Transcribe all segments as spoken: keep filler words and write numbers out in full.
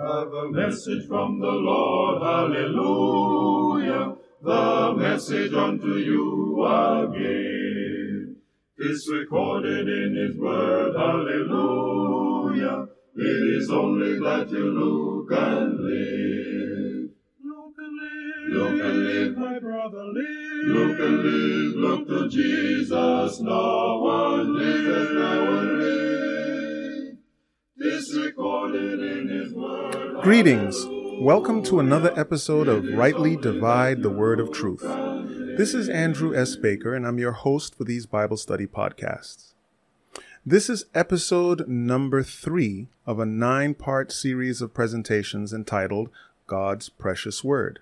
I've a message from the Lord, hallelujah, the message unto you I gave. It's recorded in his word, hallelujah, it is only that you look and live. Look and live, look and live, my brother, live. Look and live, look to Jesus now and live, now and live. It's recorded in his word. Greetings. Welcome to another episode of Rightly Divide the Word of Truth. This is Andrew S. Baker, and I'm your host for these Bible study podcasts. This is episode number three of a nine-part series of presentations entitled God's Precious Word.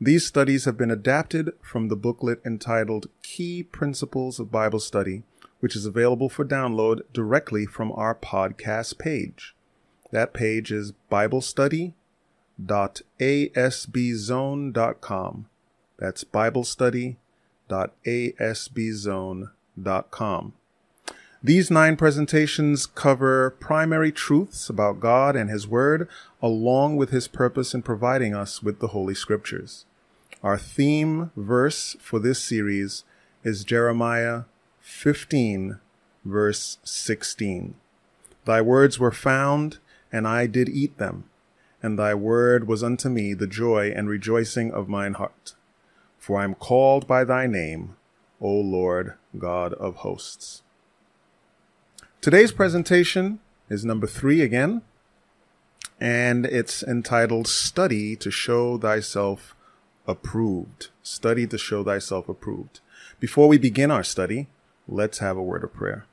These studies have been adapted from the booklet entitled Key Principles of Bible Study, which is available for download directly from our podcast page. That page is BibleStudy. dot A S B zone dot com. That's Bible Study dot A S B zone dot com. These nine presentations cover primary truths about God and His Word, along with His purpose in providing us with the Holy Scriptures. Our theme verse for this series is Jeremiah fifteen, verse sixteen. Thy words were found, and I did eat them. And thy word was unto me the joy and rejoicing of mine heart. For I am called by thy name, O Lord God of hosts. Today's presentation is number three again, and it's entitled Study to Show Thyself Approved. Study to Show Thyself Approved. Before we begin our study, let's have a word of prayer.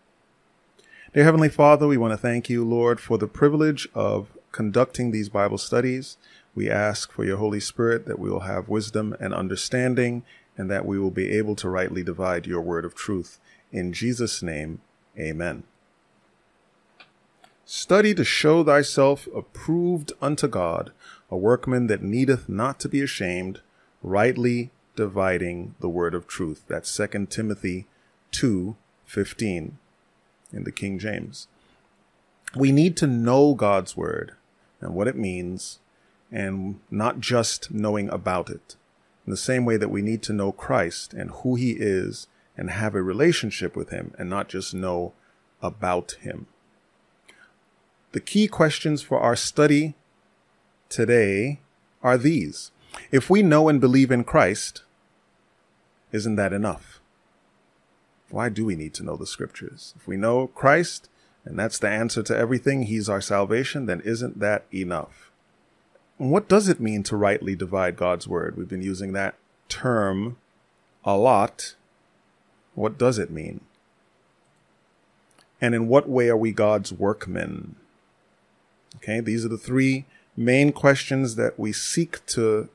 Dear Heavenly Father, we want to thank you, Lord, for the privilege of conducting these Bible studies. We ask for your Holy Spirit that we will have wisdom and understanding, and that we will be able to rightly divide your word of truth. In Jesus' name, amen. Study to show thyself approved unto God, a workman that needeth not to be ashamed, rightly dividing the word of truth. That's Second Timothy two fifteen in the King James. We need to know God's word and what it means, and not just knowing about it. In the same way that we need to know Christ and who he is and have a relationship with him and not just know about him. The key questions for our study today are these. If we know and believe in Christ, isn't that enough? Why do we need to know the scriptures? If we know Christ, and that's the answer to everything, he's our salvation, then isn't that enough? And what does it mean to rightly divide God's word? We've been using that term a lot. What does it mean? And in what way are we God's workmen? Okay, these are the three main questions that we seek to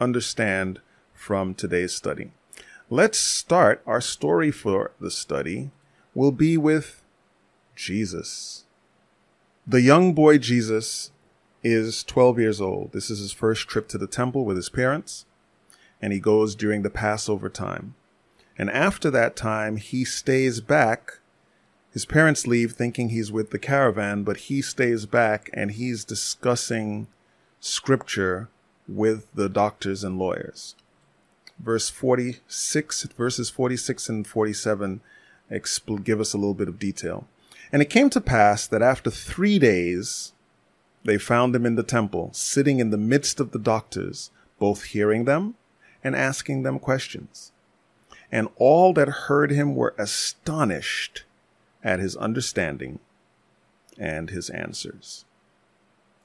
understand from today's study. Let's start. Our story for the study will be with Jesus. The young boy Jesus is twelve years old. This is his first trip to the temple with his parents, and he goes during the Passover time. And after that time, he stays back. His parents leave thinking he's with the caravan, but he stays back and he's discussing scripture with the doctors and lawyers. Verse forty-six, verses forty-six and forty-seven give us a little bit of detail. And it came to pass that after three days, they found him in the temple, sitting in the midst of the doctors, both hearing them and asking them questions. And all that heard him were astonished at his understanding and his answers.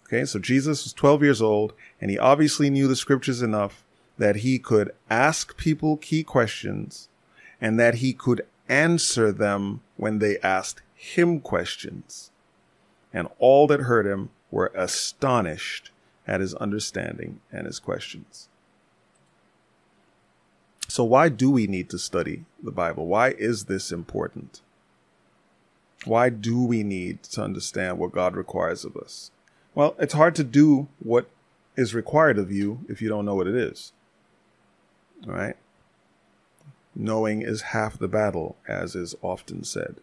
Okay, so Jesus was twelve years old, and he obviously knew the scriptures enough that he could ask people key questions and that he could answer them when they asked him questions, and all that heard him were astonished at his understanding and his questions. So why do we need to study the Bible? Why is this important? Why do we need to understand what God requires of us? Well, it's hard to do what is required of you if you don't know what it is. All right? Knowing is half the battle, as is often said.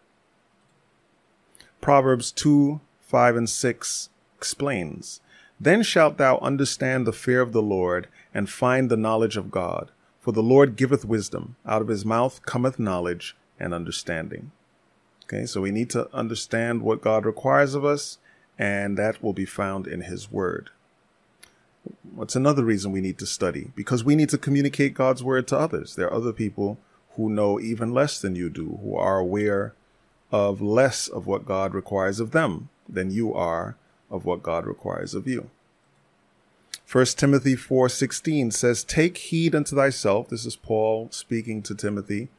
Proverbs two, five, and six explains Then shalt thou understand the fear of the Lord, and find the knowledge of God. For the Lord giveth wisdom, out of his mouth cometh knowledge and understanding. Okay, so we need to understand what God requires of us, and that will be found in his word. What's another reason we need to study? Because we need to communicate God's word to others. There are other people who know even less than you do, who are aware of less of what God requires of them than you are of what God requires of you. First Timothy four sixteen says, "Take heed unto thyself." This is Paul speaking to Timothy,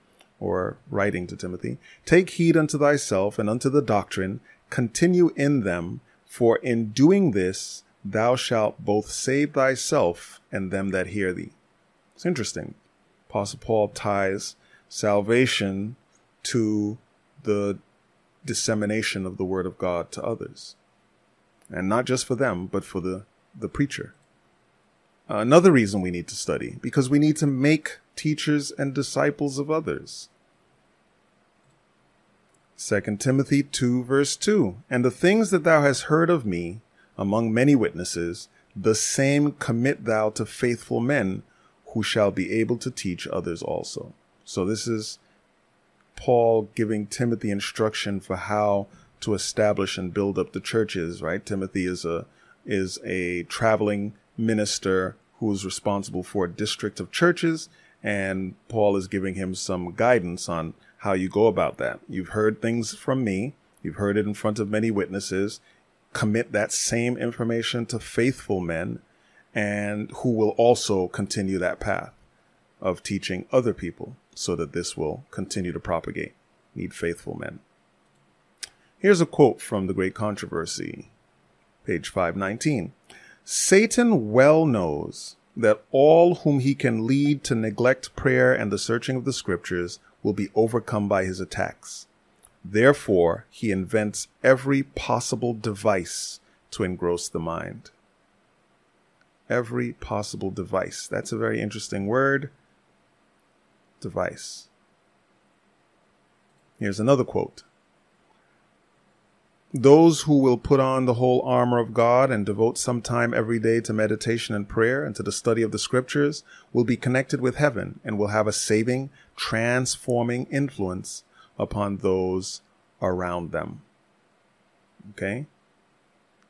or writing to Timothy. "Take heed unto thyself and unto the doctrine. Continue in them, for in doing this thou shalt both save thyself and them that hear thee." It's interesting. Apostle Paul ties salvation to the dissemination of the word of God to others. And not just for them, but for the, the preacher. Another reason we need to study, because we need to make teachers and disciples of others. Second Timothy two, verse two, "And the things that thou hast heard of me among many witnesses, the same commit thou to faithful men, who shall be able to teach others also." So this is Paul giving Timothy instruction for how to establish and build up the churches, right? Timothy is a is a traveling minister who is responsible for a district of churches, and Paul is giving him some guidance on how you go about that. You've heard things from me. You've heard it in front of many witnesses. Commit that same information to faithful men, and who will also continue that path of teaching other people so that this will continue to propagate. Need faithful men. Here's a quote from The Great Controversy, page five nineteen. "Satan well knows that all whom he can lead to neglect prayer and the searching of the scriptures will be overcome by his attacks. Therefore, he invents every possible device to engross the mind." Every possible device. That's a very interesting word. Device. Here's another quote. "Those who will put on the whole armor of God and devote some time every day to meditation and prayer and to the study of the scriptures will be connected with heaven and will have a saving, transforming influence upon those around them." Okay?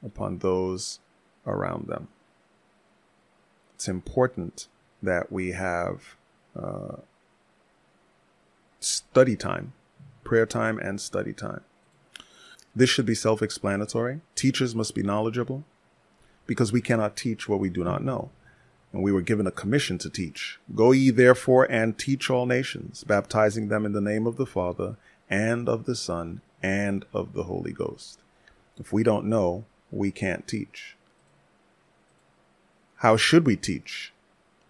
Upon those around them. It's important that we have uh, study time, prayer time, and study time. This should be self-explanatory. Teachers must be knowledgeable, because we cannot teach what we do not know. And we were given a commission to teach. "Go ye therefore and teach all nations, baptizing them in the name of the Father and of the Son and of the Holy Ghost." If we don't know, we can't teach. How should we teach?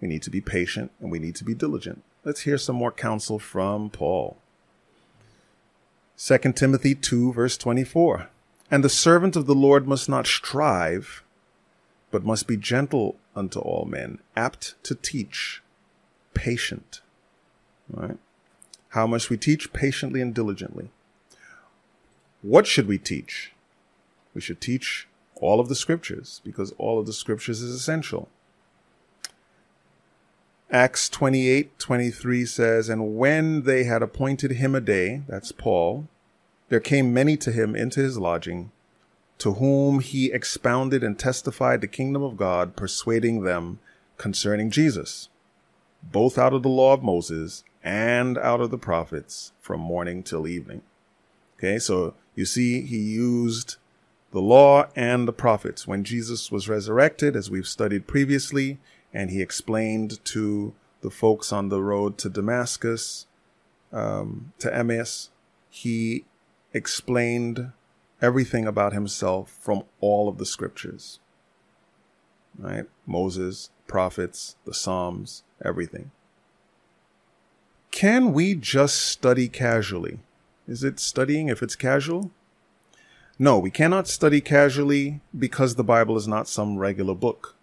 We need to be patient and we need to be diligent. Let's hear some more counsel from Paul. Second Timothy two, verse twenty-four. "And the servant of the Lord must not strive, but must be gentle unto all men, apt to teach, patient." All right. How must we teach? Patiently and diligently. What should we teach? We should teach all of the scriptures, because all of the scriptures is essential. Acts twenty-eight twenty-three says, "And when they had appointed him a day," that's Paul, "there came many to him into his lodging, to whom he expounded and testified the kingdom of God, persuading them concerning Jesus, both out of the law of Moses and out of the prophets, from morning till evening." Okay, so you see he used the law and the prophets. When Jesus was resurrected, as we've studied previously, and he explained to the folks on the road to Damascus, um, to Emmaus, he explained everything about himself from all of the scriptures. Right? Moses, prophets, the Psalms, everything. Can we just study casually? Is it studying if it's casual? No, we cannot study casually, because the Bible is not some regular book.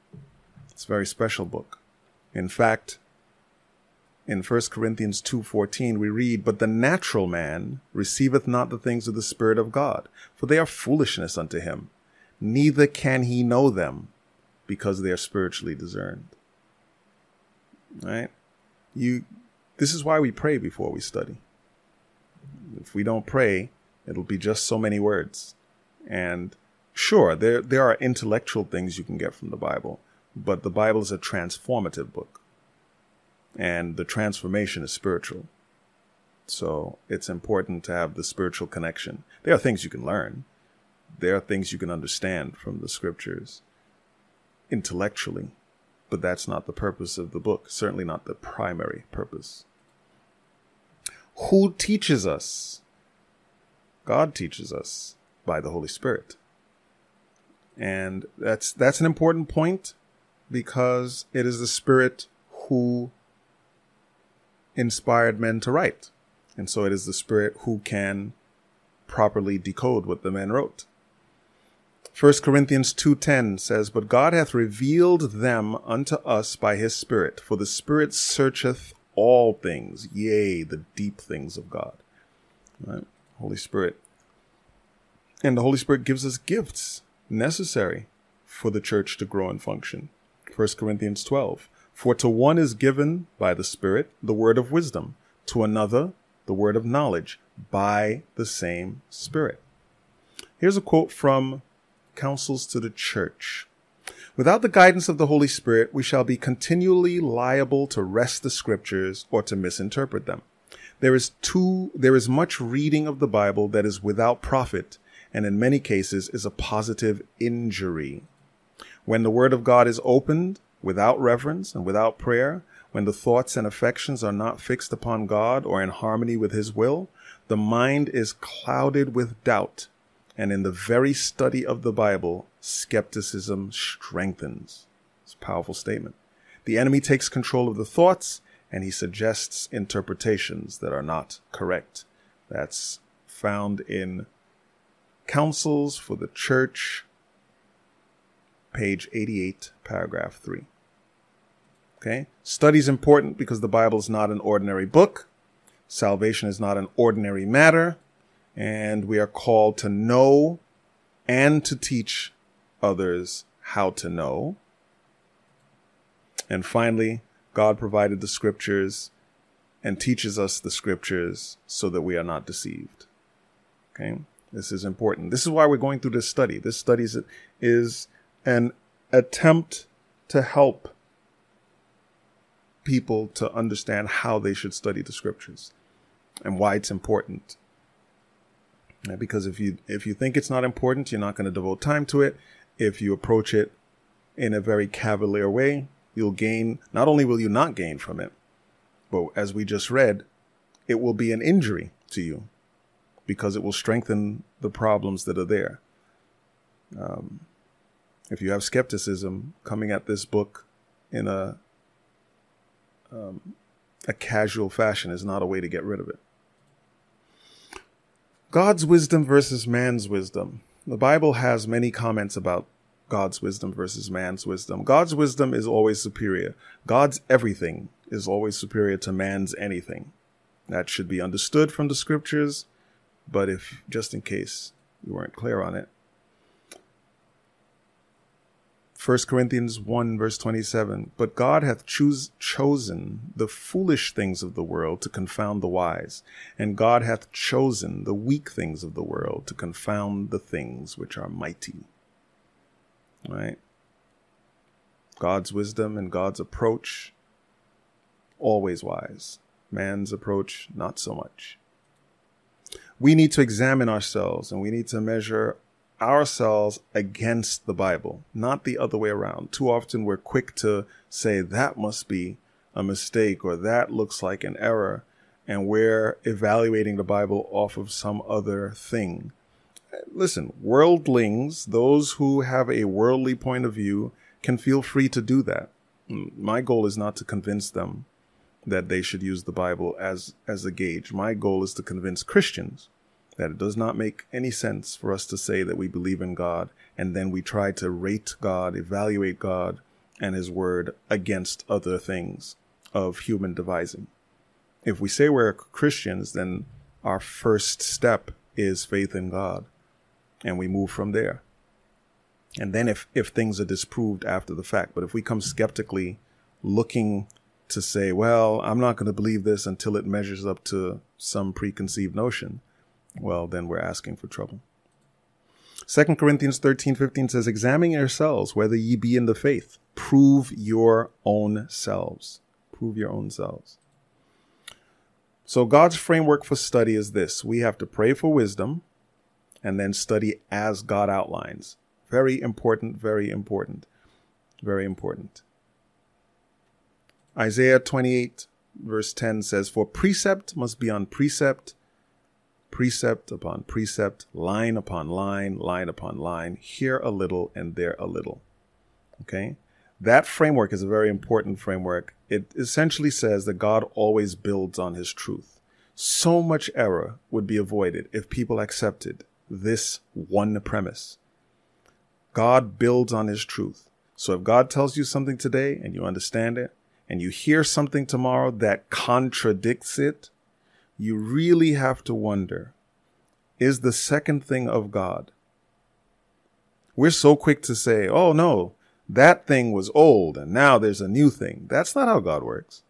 It's a very special book. In fact, in First Corinthians two fourteen, we read, "But the natural man receiveth not the things of the Spirit of God, for they are foolishness unto him. Neither can he know them, because they are spiritually discerned. Right? You, this is why we pray before we study. If we don't pray, it'll be just so many words. And sure, there, there are intellectual things you can get from the Bible, but the Bible is a transformative book. And the transformation is spiritual. So it's important to have the spiritual connection. There are things you can learn. There are things you can understand from the scriptures intellectually, but that's not the purpose of the book. Certainly not the primary purpose. Who teaches us? God teaches us by the Holy Spirit. And that's, that's an important point, because it is the Spirit who inspired men to write. And so it is the Spirit who can properly decode what the men wrote. First Corinthians two ten says, "But God hath revealed them unto us by his Spirit, for the Spirit searcheth all things, yea, the deep things of God." Right? Holy Spirit. And the Holy Spirit gives us gifts necessary for the church to grow and function. First Corinthians twelve. "For to one is given by the Spirit the word of wisdom, to another the word of knowledge by the same Spirit." Here's a quote from Councils to the Church. "Without the guidance of the Holy Spirit, we shall be continually liable to wrest the scriptures or to misinterpret them. There is too, there is much reading of the Bible that is without profit, and in many cases is a positive injury. When the word of God is opened, without reverence and without prayer, when the thoughts and affections are not fixed upon God or in harmony with his will, the mind is clouded with doubt, and in the very study of the Bible, skepticism strengthens." It's a powerful statement. "The enemy takes control of the thoughts, and he suggests interpretations that are not correct." That's found in Councils for the Church, page eighty-eight, paragraph three. Okay? Study is important because the Bible is not an ordinary book. Salvation is not an ordinary matter. And we are called to know and to teach others how to know. And finally, God provided the scriptures and teaches us the scriptures so that we are not deceived. Okay? This is important. This is why we're going through this study. This study is an attempt to help people to understand how they should study the scriptures and why it's important. Because if you if you think it's not important, you're not going to devote time to it. If you approach it in a very cavalier way, you'll gain, not only will you not gain from it, but as we just read, it will be an injury to you because it will strengthen the problems that are there. Um, if you have skepticism, coming at this book in a um, a casual fashion is not a way to get rid of it. God's wisdom versus man's wisdom. The Bible has many comments about God's wisdom versus man's wisdom. God's wisdom is always superior. God's everything is always superior to man's anything. That should be understood from the scriptures, but if, just in case you weren't clear on it. First Corinthians one verse twenty-seven, "But God hath choose, chosen the foolish things of the world to confound the wise, and God hath chosen the weak things of the world to confound the things which are mighty." Right? God's wisdom and God's approach, always wise. Man's approach, not so much. We need to examine ourselves, and we need to measure ourselves against the Bible, not the other way around. Too often we're quick to say that must be a mistake or that looks like an error, and we're evaluating the Bible off of some other thing. Listen, worldlings, those who have a worldly point of view, can feel free to do that. My goal is not to convince them that they should use the Bible as, as a gauge. My goal is to convince Christians that it does not make any sense for us to say that we believe in God, and then we try to rate God, evaluate God and his word against other things of human devising. If we say we're Christians, then our first step is faith in God, and we move from there. And then if, if things are disproved after the fact, but if we come skeptically looking to say, well, I'm not going to believe this until it measures up to some preconceived notion, well, then we're asking for trouble. Second Corinthians thirteen fifteen says, examine yourselves whether ye be in the faith. Prove your own selves. Prove your own selves. So God's framework for study is this. We have to pray for wisdom and then study as God outlines. Very important, very important, very important. Isaiah twenty-eight verse ten says, for precept must be on precept, precept upon precept, line upon line, line upon line, here a little and there a little. Okay? That framework is a very important framework. It essentially says that God always builds on his truth. So much error would be avoided if people accepted this one premise. God builds on his truth. So if God tells you something today and you understand it, and you hear something tomorrow that contradicts it, you really have to wonder, is the second thing of God? We're so quick to say, oh no, that thing was old and now there's a new thing. That's not how God works.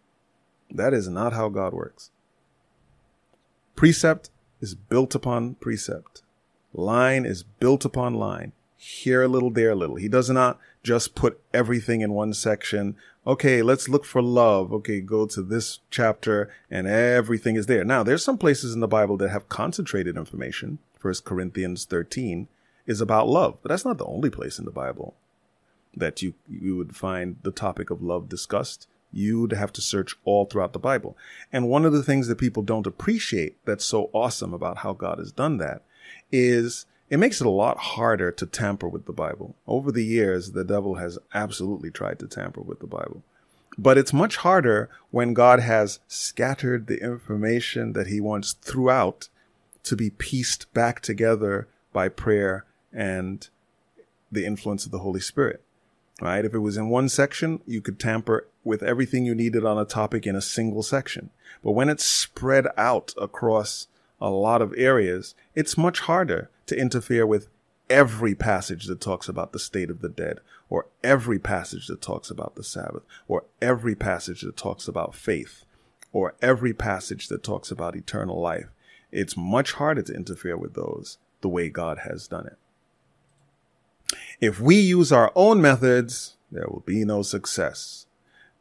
That is not how God works. Precept is built upon precept. Line is built upon line. Here a little, there a little. He does not just put everything in one section. Okay, let's look for love. Okay, go to this chapter and everything is there. Now, there's some places in the Bible that have concentrated information. First Corinthians thirteen is about love, but that's not the only place in the Bible that you, you would find the topic of love discussed. You'd have to search all throughout the Bible. And one of the things that people don't appreciate that's so awesome about how God has done that is it makes it a lot harder to tamper with the Bible. Over the years, the devil has absolutely tried to tamper with the Bible. But it's much harder when God has scattered the information that he wants throughout to be pieced back together by prayer and the influence of the Holy Spirit. Right? If it was in one section, you could tamper with everything you needed on a topic in a single section. But when it's spread out across a lot of areas, it's much harder to interfere with every passage that talks about the state of the dead, or every passage that talks about the Sabbath, or every passage that talks about faith, or every passage that talks about eternal life. It's much harder to interfere with those the way God has done it. If we use our own methods, there will be no success.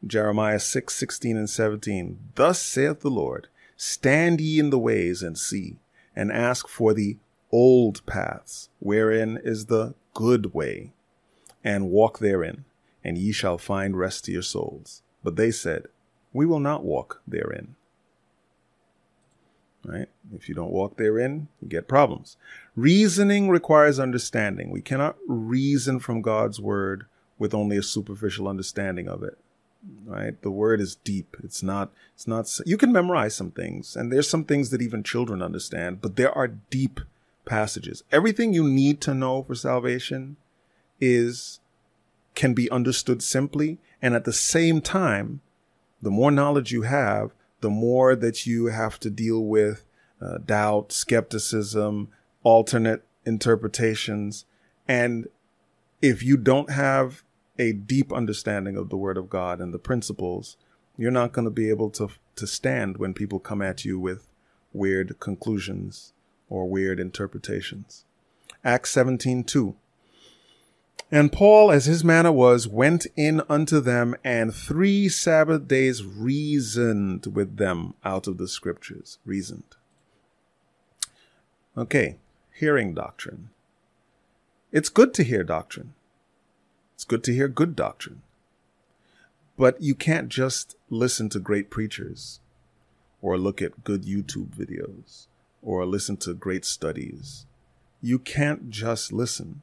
Jeremiah six sixteen and seventeen, thus saith the Lord, stand ye in the ways and see, and ask for the old paths, wherein is the good way, and walk therein, and ye shall find rest to your souls. But they said, we will not walk therein. Right? If you don't walk therein, you get problems. Reasoning requires understanding. We cannot reason from God's word with only a superficial understanding of it. Right? The word is deep. It's not, it's not, you can memorize some things, and there's some things that even children understand, but there are deep passages. Everything you need to know for salvation is, can be understood simply. And at the same time, the more knowledge you have, the more that you have to deal with uh, doubt, skepticism, alternate interpretations. And if you don't have a deep understanding of the word of God and the principles, you're not going to be able to to stand when people come at you with weird conclusions or weird interpretations. Acts seventeen two. And Paul, as his manner was, went in unto them, and three Sabbath days reasoned with them out of the scriptures. Reasoned. Okay, hearing doctrine. It's good to hear doctrine. It's good to hear good doctrine. But you can't just listen to great preachers or look at good YouTube videos or listen to great studies. You can't just listen.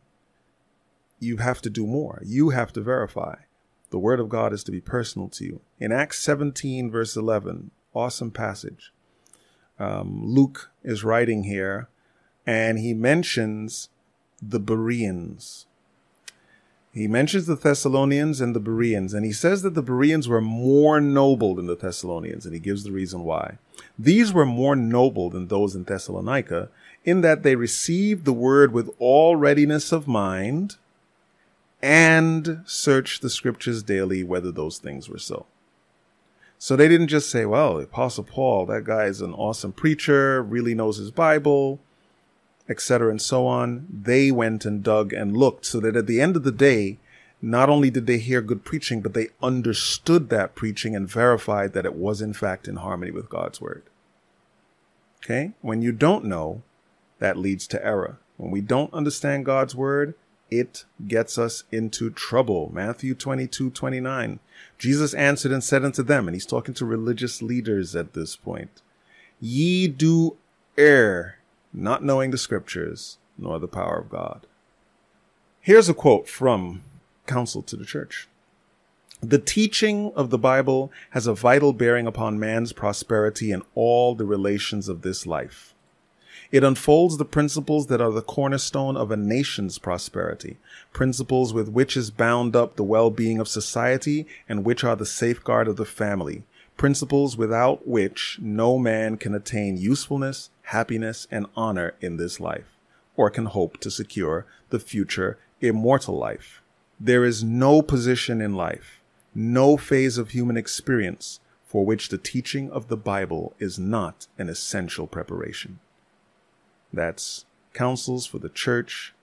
You have to do more. You have to verify. The word of God is to be personal to you. In Acts seventeen, verse eleven, awesome passage. Um, Luke is writing here, and he mentions the Bereans. He mentions the Thessalonians and the Bereans, and he says that the Bereans were more noble than the Thessalonians, and he gives the reason why. These were more noble than those in Thessalonica, in that they received the word with all readiness of mind, and search the scriptures daily whether those things were so. So they didn't just say, well, Apostle Paul, that guy is an awesome preacher, really knows his Bible, et cetera, and so on. They went and dug and looked, so that at the end of the day, not only did they hear good preaching, but they understood that preaching and verified that it was in fact in harmony with God's word. Okay? When you don't know, that leads to error. When we don't understand God's word, it gets us into trouble. Matthew twenty-two twenty-nine. Jesus answered and said unto them, and he's talking to religious leaders at this point, ye do err, not knowing the scriptures, nor the power of God. Here's a quote from Councils to the Church. The teaching of the Bible has a vital bearing upon man's prosperity in all the relations of this life. It unfolds the principles that are the cornerstone of a nation's prosperity, principles with which is bound up the well-being of society and which are the safeguard of the family, principles without which no man can attain usefulness, happiness, and honor in this life, or can hope to secure the future immortal life. There is no position in life, no phase of human experience for which the teaching of the Bible is not an essential preparation. That's Councils for the Church,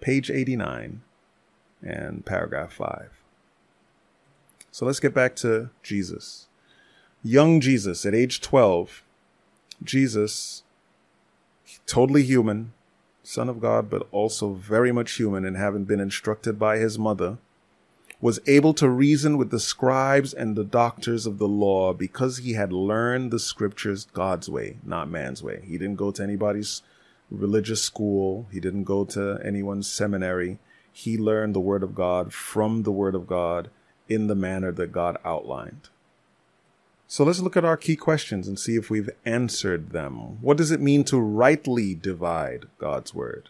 page eighty-nine and paragraph five. So let's get back to Jesus. Young Jesus at age twelve, Jesus, totally human, Son of God, but also very much human and having been instructed by his mother, was able to reason with the scribes and the doctors of the law because he had learned the scriptures God's way, not man's way. He didn't go to anybody's religious school. He didn't go to anyone's seminary. He learned the word of God from the word of God in the manner that God outlined. So let's look at our key questions and see if we've answered them. What does it mean to rightly divide God's word?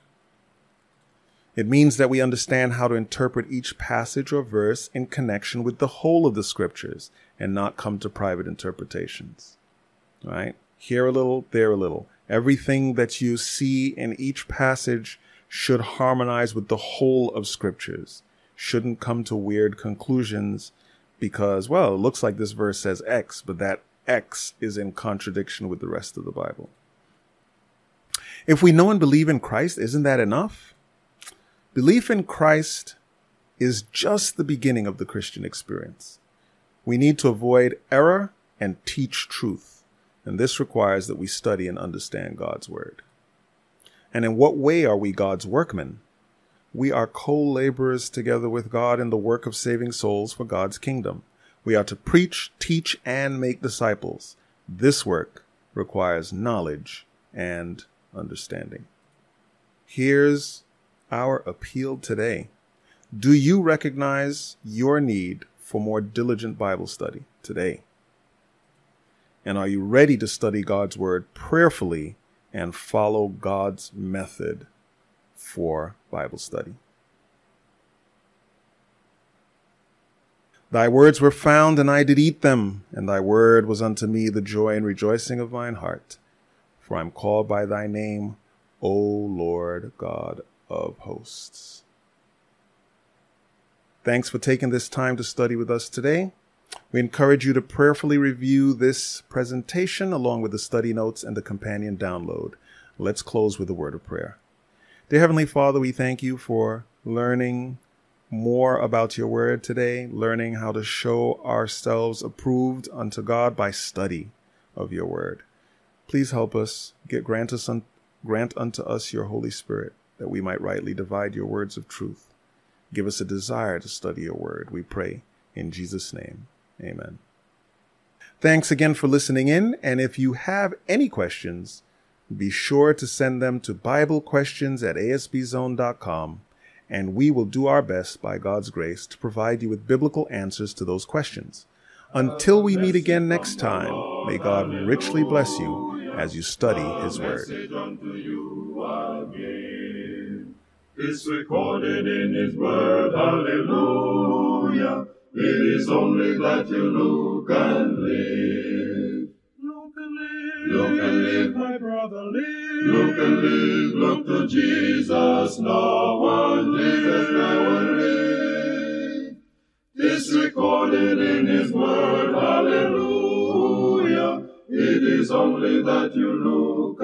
It means that we understand how to interpret each passage or verse in connection with the whole of the scriptures and not come to private interpretations. All right? Here a little, there a little. Everything that you see in each passage should harmonize with the whole of scriptures. Shouldn't come to weird conclusions because, well, it looks like this verse says X, but that X is in contradiction with the rest of the Bible. If we know and believe in Christ, isn't that enough? Belief in Christ is just the beginning of the Christian experience. We need to avoid error and teach truth. And this requires that we study and understand God's word. And in what way are we God's workmen? We are co-laborers together with God in the work of saving souls for God's kingdom. We are to preach, teach, and make disciples. This work requires knowledge and understanding. Here's our appeal today. Do you recognize your need for more diligent Bible study today? And are you ready to study God's word prayerfully and follow God's method for Bible study? Thy words were found, and I did eat them, and thy word was unto me the joy and rejoicing of mine heart. For I am called by thy name, O Lord God of hosts. Thanks for taking this time to study with us today. We encourage you to prayerfully review this presentation along with the study notes and the companion download. Let's close with a word of prayer. Dear Heavenly Father, we thank you for learning more about your word today, learning how to show ourselves approved unto God by study of your word. Please help us, get, grant us, grant unto us your Holy Spirit, that we might rightly divide your words of truth. Give us a desire to study your word, we pray in Jesus' name. Amen. Thanks again for listening in, and if you have any questions, be sure to send them to BibleQuestions at A S B Zone dot com, and we will do our best by God's grace to provide you with biblical answers to those questions. Until we meet again next time, may God richly bless you as you study his word. It's recorded in his word, hallelujah. It is only that you look and live. Look and live, look and live, my brother, live. Look and live, look to Jesus now and live, now and live. grounded in His Word. Hallelujah. It is only that you look